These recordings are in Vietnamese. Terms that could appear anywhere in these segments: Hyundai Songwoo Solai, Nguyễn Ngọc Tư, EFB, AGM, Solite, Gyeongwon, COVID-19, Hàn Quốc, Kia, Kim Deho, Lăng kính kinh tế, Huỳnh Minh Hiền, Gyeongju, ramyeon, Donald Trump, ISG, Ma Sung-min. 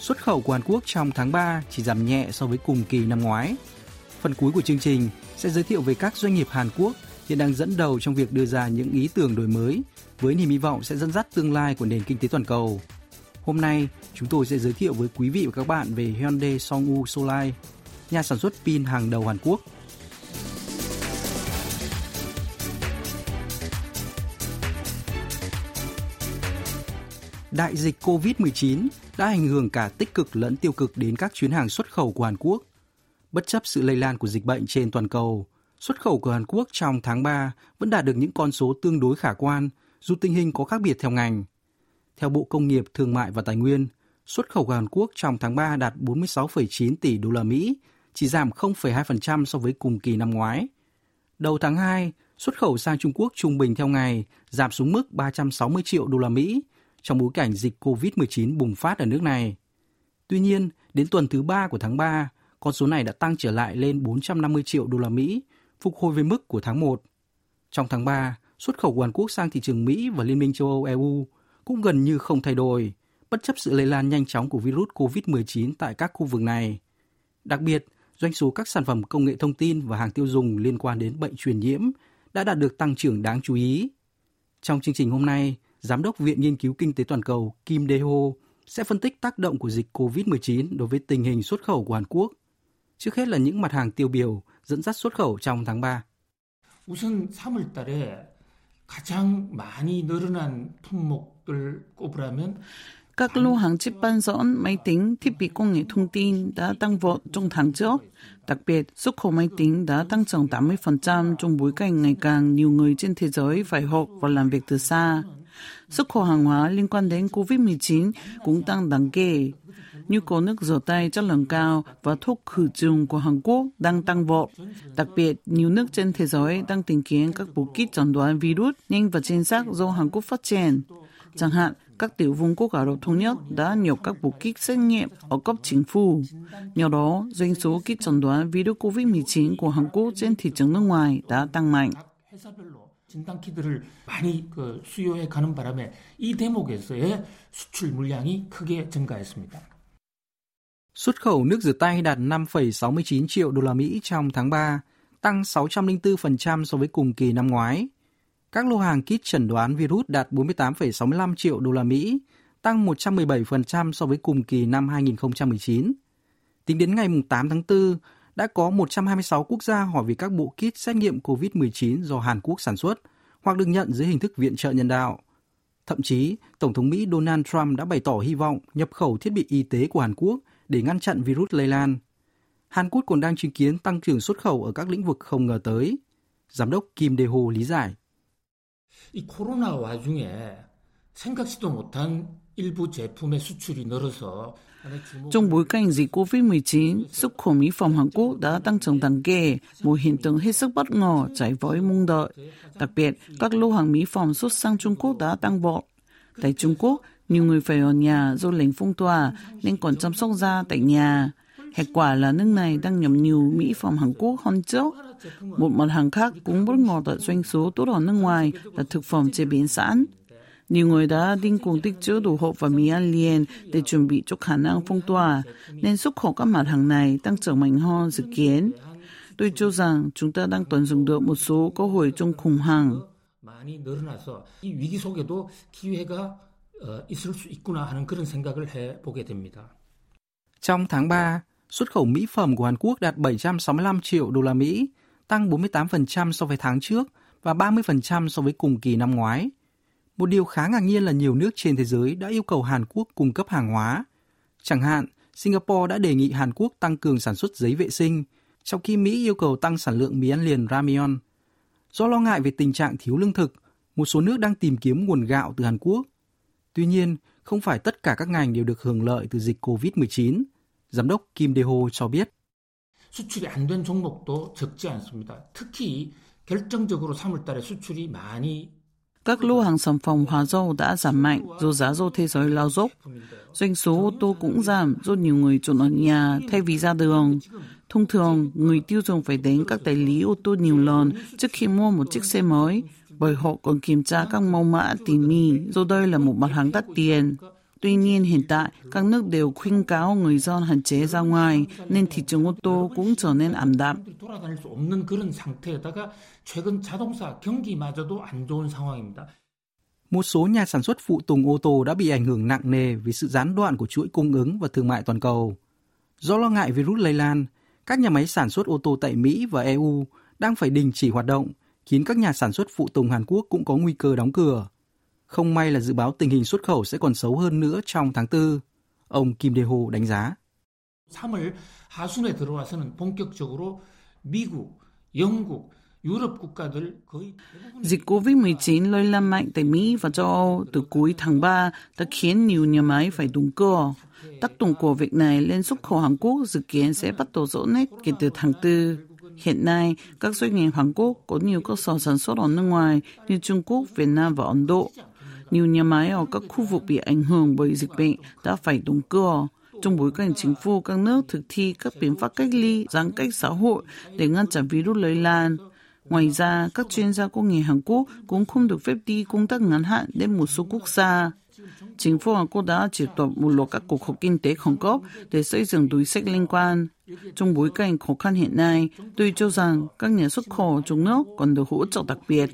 xuất khẩu của Hàn Quốc trong tháng 3 chỉ giảm nhẹ so với cùng kỳ năm ngoái. Phần cuối của chương trình sẽ giới thiệu về các doanh nghiệp Hàn Quốc hiện đang dẫn đầu trong việc đưa ra những ý tưởng đổi mới với niềm hy vọng sẽ dẫn dắt tương lai của nền kinh tế toàn cầu. Hôm nay, chúng tôi sẽ giới thiệu với quý vị và các bạn về Hyundai Songwoo Solai, nhà sản xuất pin hàng đầu Hàn Quốc. Đại dịch COVID-19 đã ảnh hưởng cả tích cực lẫn tiêu cực đến các chuyến hàng xuất khẩu của Hàn Quốc. Bất chấp sự lây lan của dịch bệnh trên toàn cầu, xuất khẩu của Hàn Quốc trong tháng 3 vẫn đạt được những con số tương đối khả quan, dù tình hình có khác biệt theo ngành. Theo Bộ Công nghiệp, Thương mại và Tài nguyên, xuất khẩu của Hàn Quốc trong tháng 3 đạt 46,9 tỷ đô la Mỹ, chỉ giảm 0,2% so với cùng kỳ năm ngoái. Đầu tháng 2, xuất khẩu sang Trung Quốc trung bình theo ngày giảm xuống mức 360 triệu đô la Mỹ trong bối cảnh dịch COVID-19 bùng phát ở nước này. Tuy nhiên, đến tuần thứ 3 của tháng 3, con số này đã tăng trở lại lên 450 triệu đô la Mỹ, phục hồi về mức của tháng 1. Trong tháng 3, xuất khẩu của Hàn Quốc sang thị trường Mỹ và Liên minh châu Âu EU cũng gần như không thay đổi, bất chấp sự lây lan nhanh chóng của virus COVID-19 tại các khu vực này. Đặc biệt, doanh số các sản phẩm công nghệ thông tin và hàng tiêu dùng liên quan đến bệnh truyền nhiễm đã đạt được tăng trưởng đáng chú ý. Trong chương trình hôm nay, Giám đốc Viện Nghiên cứu Kinh tế Toàn cầu Kim Deho sẽ phân tích tác động của dịch COVID-19 đối với tình hình xuất khẩu của Hàn Quốc. Trước hết là những mặt hàng tiêu biểu dẫn dắt xuất khẩu trong tháng 3. Các lô hàng chip bán dẫn, máy tính, thiết bị công nghệ thông tin đã tăng vọt trong tháng trước. Đặc biệt, xuất khẩu máy tính đã tăng trưởng 80% trong bối cảnh ngày càng nhiều người trên thế giới phải học và làm việc từ xa. Xuất khẩu hàng hóa liên quan đến COVID-19 cũng tăng đáng kể. Nhu cầu nước rửa tay chất lượng cao và thuốc khử trùng của Hàn Quốc đang tăng vọt. Đặc biệt, nhiều nước trên thế giới đang tìm kiếm các bộ kit chẩn đoán virus nhanh và chính xác do Hàn Quốc phát triển. Chẳng hạn, các tiểu vương quốc Ả Rập Thống Nhất đã nhập các bộ kit xét nghiệm ở cấp chính phủ. Nhờ đó, doanh số kit chẩn đoán virus COVID-19 của Hàn Quốc trên thị trường nước ngoài đã tăng mạnh. 진단키트를 많이 수요해 가는 바람에 이 대목에서의 수출 물량이 크게 증가했습니다. Xuất khẩu nước rửa tay đạt 5,69 triệu đô la Mỹ trong tháng 3, tăng 604% so với cùng kỳ năm ngoái. Các lô hàng kit chẩn đoán virus đạt 48,65 triệu đô la Mỹ, tăng 117% so với cùng kỳ năm 2019. Tính đến ngày 8 tháng 4, đã có 126 quốc gia hỏi về các bộ kit xét nghiệm COVID-19 do Hàn Quốc sản xuất hoặc được nhận dưới hình thức viện trợ nhân đạo. Thậm chí, Tổng thống Mỹ Donald Trump đã bày tỏ hy vọng nhập khẩu thiết bị y tế của Hàn Quốc để ngăn chặn virus lây lan. Hàn Quốc còn đang chứng kiến tăng trưởng xuất khẩu ở các lĩnh vực không ngờ tới. Giám đốc Kim Deho lý giải. Trong bối cảnh dịch COVID-19, xuất khẩu mỹ phẩm Hàn Quốc đã tăng trưởng đáng kể, một hiện tượng hết sức bất ngờ trái với mong đợi. Đặc biệt, các lô hàng mỹ phẩm xuất sang Trung Quốc đã tăng vọt. Tại Trung Quốc, nhiều người phải ở nhà do lệnh phong tỏa nên còn chăm sóc da tại nhà. Hệ quả là nước này đang nhập nhiều mỹ phẩm Hàn Quốc hơn trước. Một mặt hàng khác cũng bất ngờ tại doanh số tốt ở nước ngoài là thực phẩm chế biến sẵn. Nhiều người đã điên cuồng tích trữ đồ hộp và mì ăn liền để chuẩn bị cho khả năng phong tỏa, nên xuất khẩu các mặt hàng này tăng trưởng mạnh hơn dự kiến. Tôi cho rằng chúng ta đang tận dụng được một số cơ hội trong khủng hoảng. Trong tháng 3, xuất khẩu mỹ phẩm của Hàn Quốc đạt 765 triệu đô la Mỹ, tăng 48% so với tháng trước và 30% so với cùng kỳ năm ngoái. Một điều khá ngạc nhiên là nhiều nước trên thế giới đã yêu cầu Hàn Quốc cung cấp hàng hóa. Chẳng hạn, Singapore đã đề nghị Hàn Quốc tăng cường sản xuất giấy vệ sinh, trong khi Mỹ yêu cầu tăng sản lượng mì ăn liền ramyeon. Do lo ngại về tình trạng thiếu lương thực, một số nước đang tìm kiếm nguồn gạo từ Hàn Quốc. Tuy nhiên, không phải tất cả các ngành đều được hưởng lợi từ dịch COVID-19. Giám đốc Kim Deho cho biết. 수출이 안 된 종목도 적지 않습니다. 특히 결정적으로 3월 달에 수출이 많이 Các lô hàng sản phẩm hóa dầu đã giảm mạnh do giá dầu thế giới lao dốc. Doanh số ô tô cũng giảm do nhiều người chọn ở nhà thay vì ra đường. Thông thường, người tiêu dùng phải đến các đại lý ô tô nhiều lần trước khi mua một chiếc xe mới, bởi họ còn kiểm tra các mẫu mã tỉ mỉ do đây là một mặt hàng đắt tiền. Tuy nhiên, hiện tại, các nước đều khuyến cáo người dân hạn chế ra ngoài, nên thị trường ô tô cũng trở nên ảm đạm. Một số nhà sản xuất phụ tùng ô tô đã bị ảnh hưởng nặng nề vì sự gián đoạn của chuỗi cung ứng và thương mại toàn cầu. Do lo ngại virus lây lan, các nhà máy sản xuất ô tô tại Mỹ và EU đang phải đình chỉ hoạt động, khiến các nhà sản xuất phụ tùng Hàn Quốc cũng có nguy cơ đóng cửa. Không may là dự báo tình hình xuất khẩu sẽ còn xấu hơn nữa trong tháng 4. Ông Kim Deho đánh giá. Dịch COVID-19 lây lan mạnh tại Mỹ và châu Âu từ cuối tháng 3 đã khiến nhiều nhà máy phải đóng cửa. Tác động của việc này lên xuất khẩu Hàn Quốc dự kiến sẽ bắt đầu rõ nét kể từ tháng 4. Hiện nay, các doanh nghiệp Hàn Quốc có nhiều cơ sở sản xuất ở nước ngoài như Trung Quốc, Việt Nam và Ấn Độ. Nhiều nhà máy ở các khu vực bị ảnh hưởng bởi dịch bệnh đã phải đóng cửa. Trong bối cảnh chính phủ các nước thực thi các biện pháp cách ly, giãn cách xã hội để ngăn chặn virus lây lan. Ngoài ra, các chuyên gia công nghệ Hàn Quốc cũng không được phép đi công tác ngắn hạn đến một số quốc gia. Chính phủ Hàn Quốc đã triệu tập một loạt các cuộc họp kinh tế khẩn cấp để xây dựng đối sách liên quan. Trong bối cảnh khó khăn hiện nay, tôi cho rằng các nhà xuất khẩu trong nước cần được hỗ trợ đặc biệt.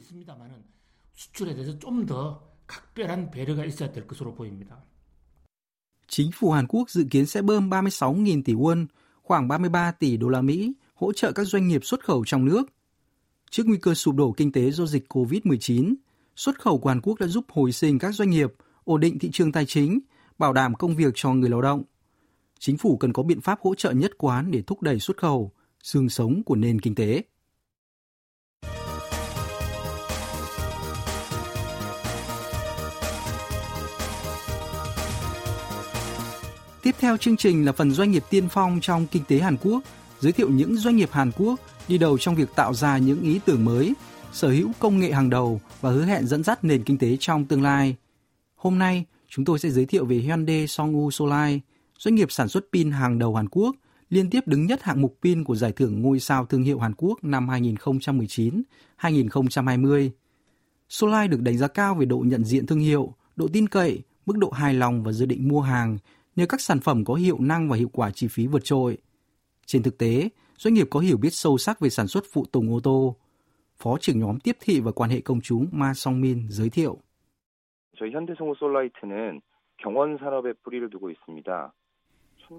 Chính phủ Hàn Quốc dự kiến sẽ bơm 36.000 tỷ won, khoảng 33 tỷ đô la Mỹ, hỗ trợ các doanh nghiệp xuất khẩu trong nước. Trước nguy cơ sụp đổ kinh tế do dịch COVID-19, xuất khẩu của Hàn Quốc đã giúp hồi sinh các doanh nghiệp, ổn định thị trường tài chính, bảo đảm công việc cho người lao động. Chính phủ cần có biện pháp hỗ trợ nhất quán để thúc đẩy xuất khẩu, xương sống của nền kinh tế. Tiếp theo chương trình là phần doanh nghiệp tiên phong trong kinh tế Hàn Quốc, giới thiệu những doanh nghiệp Hàn Quốc đi đầu trong việc tạo ra những ý tưởng mới, sở hữu công nghệ hàng đầu và hứa hẹn dẫn dắt nền kinh tế trong tương lai. Hôm nay, chúng tôi sẽ giới thiệu về Hyundai Songwoo Solai, doanh nghiệp sản xuất pin hàng đầu Hàn Quốc, liên tiếp đứng nhất hạng mục pin của Giải thưởng Ngôi sao Thương hiệu Hàn Quốc năm 2019-2020. Solai được đánh giá cao về độ nhận diện thương hiệu, độ tin cậy, mức độ hài lòng và dự định mua hàng nhờ các sản phẩm có hiệu năng và hiệu quả chi phí vượt trội. Trên thực tế, doanh nghiệp có hiểu biết sâu sắc về sản xuất phụ tùng ô tô. Phó trưởng nhóm tiếp thị và quan hệ công chúng Ma Sung-min giới thiệu. 저희 현대 성우 솔라이트는 경원 산업에 뿌리를 두고 있습니다.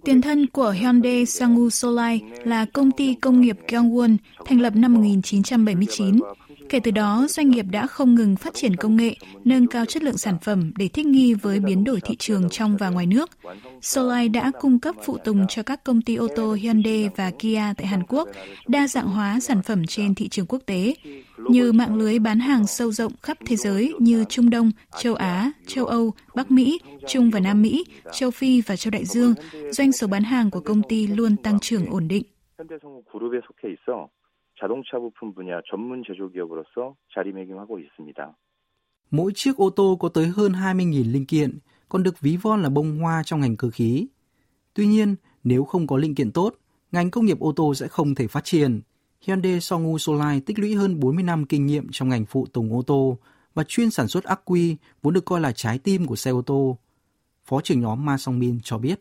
Tiền thân của Hyundai Songwoo Solai là công ty công nghiệp Gyeongwon, thành lập năm 1979. Kể từ đó, doanh nghiệp đã không ngừng phát triển công nghệ, nâng cao chất lượng sản phẩm để thích nghi với biến đổi thị trường trong và ngoài nước. Solai đã cung cấp phụ tùng cho các công ty ô tô Hyundai và Kia tại Hàn Quốc, đa dạng hóa sản phẩm trên thị trường quốc tế, như mạng lưới bán hàng sâu rộng khắp thế giới như Trung Đông, châu Á, châu Âu, Bắc Mỹ, Trung và Nam Mỹ, châu Phi và châu Đại Dương. Doanh số bán hàng của công ty luôn tăng trưởng ổn định. Mỗi chiếc ô tô có tới hơn 20.000 linh kiện, còn được ví von là bông hoa trong ngành cơ khí. Tuy nhiên, nếu không có linh kiện tốt, ngành công nghiệp ô tô sẽ không thể phát triển. Hyundai Songwoo Solai tích lũy hơn 40 năm kinh nghiệm trong ngành phụ tùng ô tô và chuyên sản xuất ắc quy vốn được coi là trái tim của xe ô tô. Phó trưởng nhóm Ma Sung-min cho biết.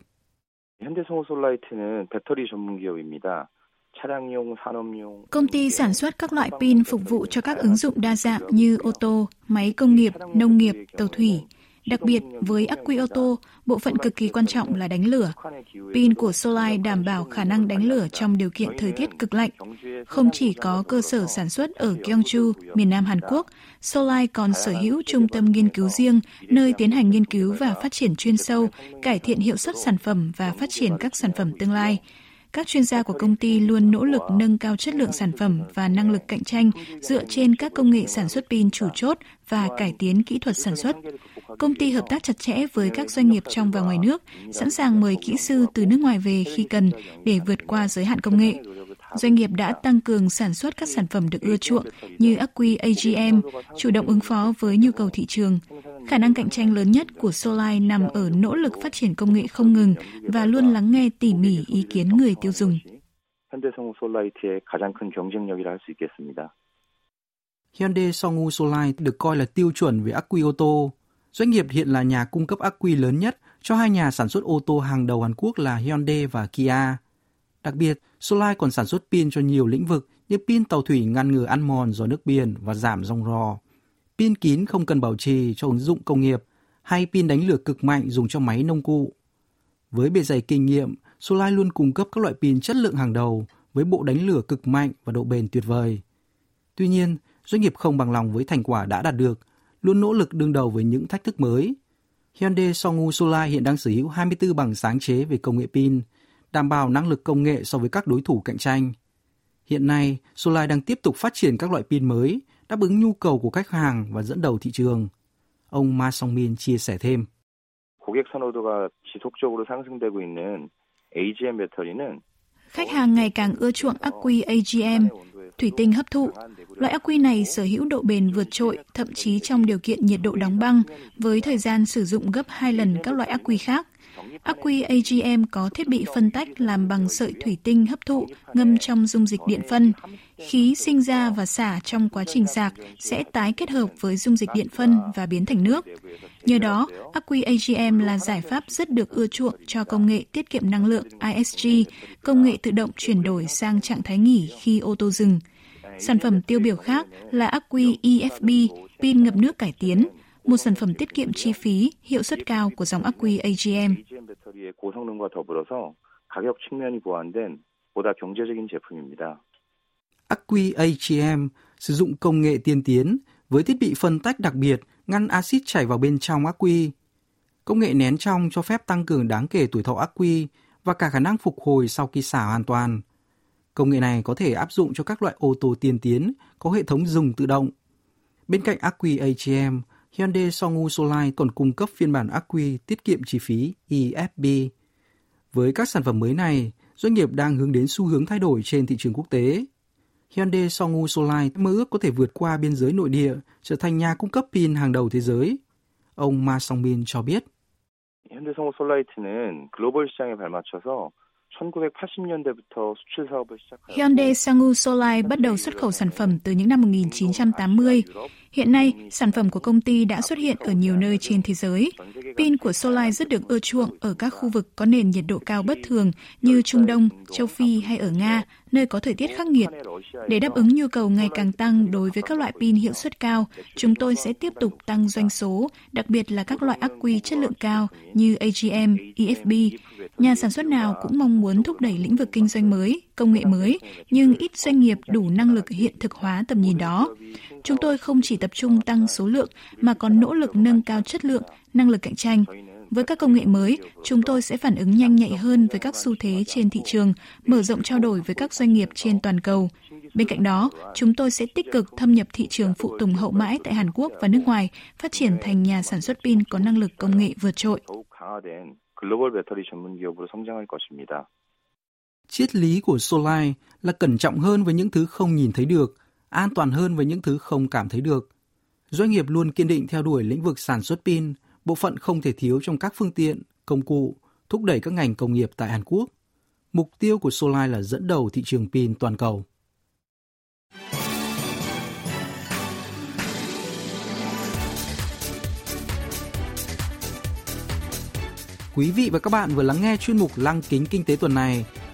Công ty sản xuất các loại pin phục vụ cho các ứng dụng đa dạng như ô tô, máy công nghiệp, nông nghiệp, tàu thủy. Đặc biệt, với ắc quy ô tô, bộ phận cực kỳ quan trọng là đánh lửa. Pin của Solai đảm bảo khả năng đánh lửa trong điều kiện thời tiết cực lạnh. Không chỉ có cơ sở sản xuất ở Gyeongju, miền Nam Hàn Quốc, Solai còn sở hữu trung tâm nghiên cứu riêng, nơi tiến hành nghiên cứu và phát triển chuyên sâu, cải thiện hiệu suất sản phẩm và phát triển các sản phẩm tương lai. Các chuyên gia của công ty luôn nỗ lực nâng cao chất lượng sản phẩm và năng lực cạnh tranh dựa trên các công nghệ sản xuất pin chủ chốt và cải tiến kỹ thuật sản xuất. Công ty hợp tác chặt chẽ với các doanh nghiệp trong và ngoài nước, sẵn sàng mời kỹ sư từ nước ngoài về khi cần để vượt qua giới hạn công nghệ. Doanh nghiệp đã tăng cường sản xuất các sản phẩm được ưa chuộng như ắc quy AGM, chủ động ứng phó với nhu cầu thị trường. Khả năng cạnh tranh lớn nhất của Solite nằm ở nỗ lực phát triển công nghệ không ngừng và luôn lắng nghe tỉ mỉ ý kiến người tiêu dùng. Hyundai Songwoo Solai được coi là tiêu chuẩn về ắc quy ô tô. Doanh nghiệp hiện là nhà cung cấp ắc quy lớn nhất cho hai nhà sản xuất ô tô hàng đầu Hàn Quốc là Hyundai và Kia. Đặc biệt, Solai còn sản xuất pin cho nhiều lĩnh vực như pin tàu thủy ngăn ngừa ăn mòn do nước biển và giảm ròng rò, pin kín không cần bảo trì cho ứng dụng công nghiệp hay pin đánh lửa cực mạnh dùng cho máy nông cụ. Với bề dày kinh nghiệm, Solai luôn cung cấp các loại pin chất lượng hàng đầu với bộ đánh lửa cực mạnh và độ bền tuyệt vời. Tuy nhiên, doanh nghiệp không bằng lòng với thành quả đã đạt được, luôn nỗ lực đương đầu với những thách thức mới. Hyundai Songwoo Solai hiện đang sở hữu 24 bằng sáng chế về công nghệ pin, đảm bảo năng lực công nghệ so với các đối thủ cạnh tranh. Hiện nay, Solai đang tiếp tục phát triển các loại pin mới, đáp ứng nhu cầu của khách hàng và dẫn đầu thị trường. Ông Ma Sung-min chia sẻ thêm. Khách hàng ngày càng ưa chuộng ắc quy AGM, thủy tinh hấp thụ. Loại ắc quy này sở hữu độ bền vượt trội, thậm chí trong điều kiện nhiệt độ đóng băng, với thời gian sử dụng gấp 2 lần các loại ắc quy khác. Ắc quy AGM có thiết bị phân tách làm bằng sợi thủy tinh hấp thụ ngâm trong dung dịch điện phân. Khí sinh ra và xả trong quá trình sạc sẽ tái kết hợp với dung dịch điện phân và biến thành nước. Nhờ đó, ắc quy AGM là giải pháp rất được ưa chuộng cho công nghệ tiết kiệm năng lượng ISG, công nghệ tự động chuyển đổi sang trạng thái nghỉ khi ô tô dừng. Sản phẩm tiêu biểu khác là ắc quy EFB, pin ngập nước cải tiến, một sản phẩm tiết kiệm chi phí, hiệu suất cao của dòng ắc quy AGM. Ắc quy AGM sử dụng công nghệ tiên tiến với thiết bị phân tách đặc biệt ngăn axit chảy vào bên trong ắc quy. Công nghệ nén trong cho phép tăng cường đáng kể tuổi thọ ắc quy và cả khả năng phục hồi sau khi xả hoàn toàn. Công nghệ này có thể áp dụng cho các loại ô tô tiên tiến có hệ thống dừng tự động. Bên cạnh ắc quy AGM, Hyundai Songwoo Solai còn cung cấp phiên bản ắc quy tiết kiệm chi phí EFB. Với các sản phẩm mới này, doanh nghiệp đang hướng đến xu hướng thay đổi trên thị trường quốc tế. Hyundai Songwoo Solai mơ ước có thể vượt qua biên giới nội địa, trở thành nhà cung cấp pin hàng đầu thế giới. Ông Ma Sung-min cho biết. Hyundai Songwoo Solai는 글로벌 시장에 발맞춰서 Hyundai Songwoo Solai bắt đầu xuất khẩu sản phẩm từ những năm 1980. Hiện nay, sản phẩm của công ty đã xuất hiện ở nhiều nơi trên thế giới. Pin của Solai rất được ưa chuộng ở các khu vực có nền nhiệt độ cao bất thường như Trung Đông, Châu Phi hay ở Nga, nơi có thời tiết khắc nghiệt. Để đáp ứng nhu cầu ngày càng tăng đối với các loại pin hiệu suất cao, chúng tôi sẽ tiếp tục tăng doanh số, đặc biệt là các loại ắc quy chất lượng cao như AGM, EFB. Nhà sản xuất nào cũng mong muốn thúc đẩy lĩnh vực kinh doanh mới, công nghệ mới, nhưng ít doanh nghiệp đủ năng lực hiện thực hóa tầm nhìn đó. Chúng tôi không chỉ tập trung tăng số lượng mà còn nỗ lực nâng cao chất lượng, năng lực cạnh tranh. Với các công nghệ mới, chúng tôi sẽ phản ứng nhanh nhạy hơn với các xu thế trên thị trường, mở rộng trao đổi với các doanh nghiệp trên toàn cầu. Bên cạnh đó, chúng tôi sẽ tích cực thâm nhập thị trường phụ tùng hậu mãi tại Hàn Quốc và nước ngoài, phát triển thành nhà sản xuất pin có năng lực công nghệ vượt trội. Triết lý của Solai là cẩn trọng hơn với những thứ không nhìn thấy được, an toàn hơn với những thứ không cảm thấy được. Doanh nghiệp luôn kiên định theo đuổi lĩnh vực sản xuất pin, bộ phận không thể thiếu trong các phương tiện, công cụ, thúc đẩy các ngành công nghiệp tại Hàn Quốc. Mục tiêu của Solai là dẫn đầu thị trường pin toàn cầu. Quý vị và các bạn vừa lắng nghe chuyên mục Lăng kính kinh tế tuần này.